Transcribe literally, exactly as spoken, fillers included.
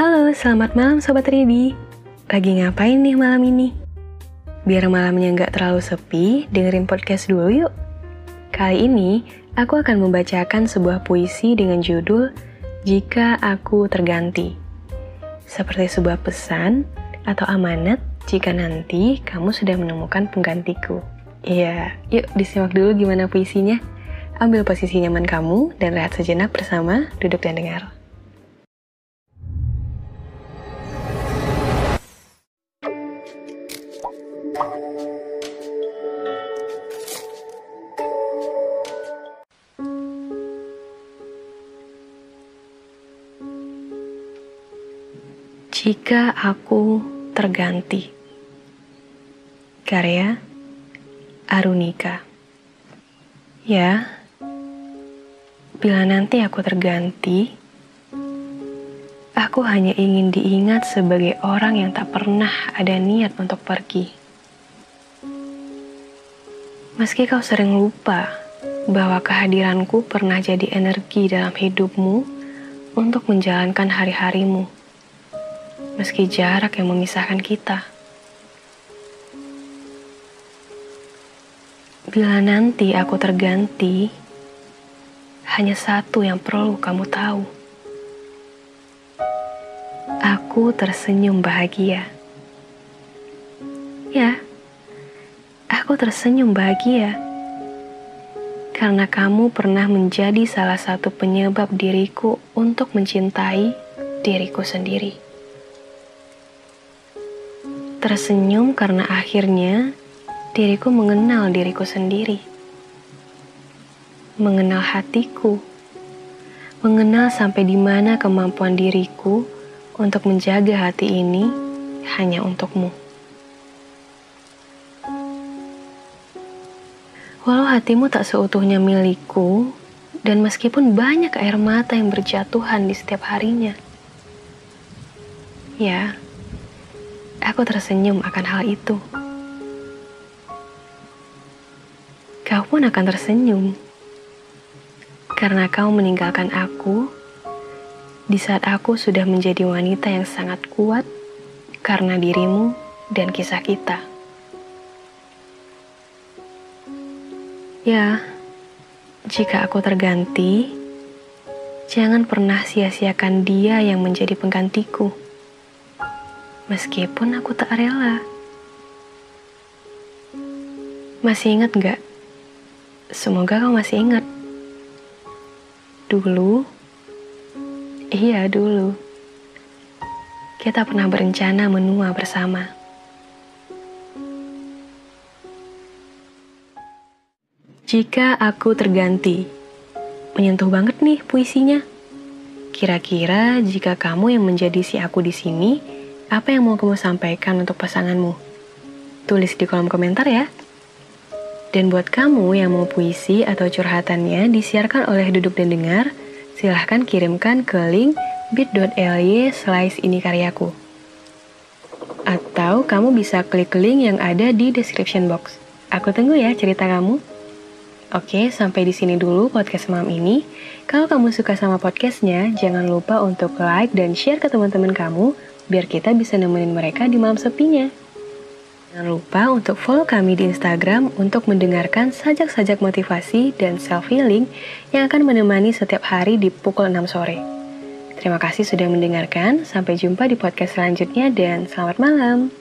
Halo, selamat malam Sobat Ribi. Lagi ngapain nih malam ini? Biar malamnya nggak terlalu sepi, dengerin podcast dulu yuk. Kali ini, aku akan membacakan sebuah puisi dengan judul Jika Aku Terganti. Seperti sebuah pesan atau amanat jika nanti kamu sudah menemukan penggantiku. Iya, yuk disimak dulu gimana puisinya. Ambil posisi nyaman kamu dan rehat sejenak bersama Duduk dan Dengar. Jika Aku Terganti, karya Arunika. Ya, bila nanti aku terganti, aku hanya ingin diingat sebagai orang yang tak pernah ada niat untuk pergi. Meski kau sering lupa bahwa kehadiranku pernah jadi energi dalam hidupmu untuk menjalankan hari-harimu. Meski jarak yang memisahkan kita. Bila nanti aku terganti, hanya satu yang perlu kamu tahu. Aku tersenyum bahagia. Ya, aku tersenyum bahagia. Karena kamu pernah menjadi salah satu penyebab diriku untuk mencintai diriku sendiri. Tersenyum karena akhirnya diriku mengenal diriku sendiri. Mengenal hatiku. Mengenal sampai di mana kemampuan diriku untuk menjaga hati ini hanya untukmu. Walau hatimu tak seutuhnya milikku, dan meskipun banyak air mata yang berjatuhan di setiap harinya. Ya, aku tersenyum akan hal itu. Kau pun akan tersenyum. Karena kau meninggalkan aku di saat aku sudah menjadi wanita yang sangat kuat karena dirimu dan kisah kita. Ya, jika aku terganti, jangan pernah sia-siakan dia yang menjadi penggantiku. Meskipun aku tak rela. Masih ingat gak? Semoga kau masih ingat. Dulu, iya dulu, kita pernah berencana menua bersama. Jika Aku Terganti. Menyentuh banget nih puisinya. Kira-kira jika kamu yang menjadi si aku di sini, apa yang mau kamu sampaikan untuk pasanganmu? Tulis di kolom komentar ya. Dan buat kamu yang mau puisi atau curhatannya disiarkan oleh Duduk dan Dengar, silahkan kirimkan ke link bit.ly slash ini karyaku. Atau kamu bisa klik link yang ada di description box. Aku tunggu ya cerita kamu. Oke, sampai di sini dulu podcast malam ini. Kalau kamu suka sama podcastnya, jangan lupa untuk like dan share ke teman-teman kamu, biar kita bisa nemenin mereka di malam sepinya. Jangan lupa untuk follow kami di Instagram untuk mendengarkan sajak-sajak motivasi dan self-healing yang akan menemani setiap hari di pukul enam sore. Terima kasih sudah mendengarkan, sampai jumpa di podcast selanjutnya dan selamat malam.